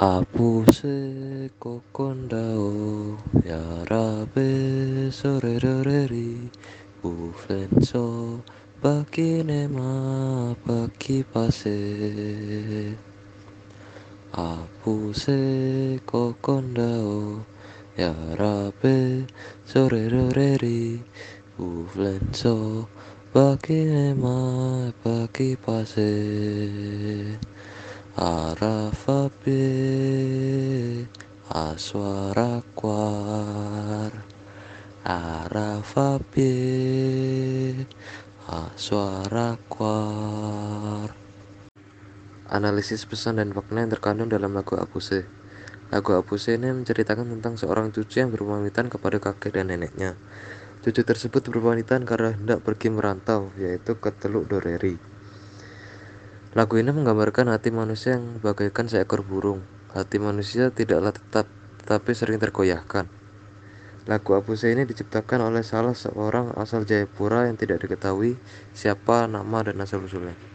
Apuse kokondao yarabe soreroreri bufenso bakinema pakipase. Apuse kokondao yarabe soreroreri bufenso bakinema pakipase. Arafabe Aswarakwar, Arafabe Aswarakwar. Analisis pesan dan makna yang terkandung dalam lagu Apuse. Lagu Apuse ini menceritakan tentang seorang cucu yang berpamitan kepada kakek dan neneknya. Cucu tersebut berpamitan karena hendak pergi merantau, yaitu ke Teluk Doreri. Lagu ini menggambarkan hati manusia yang bagaikan seekor burung. Hati manusia tidaklah tetap, tetapi sering tergoyahkan. Lagu Apuse ini diciptakan oleh salah seorang asal Jayapura yang tidak diketahui siapa nama dan asal-usulnya.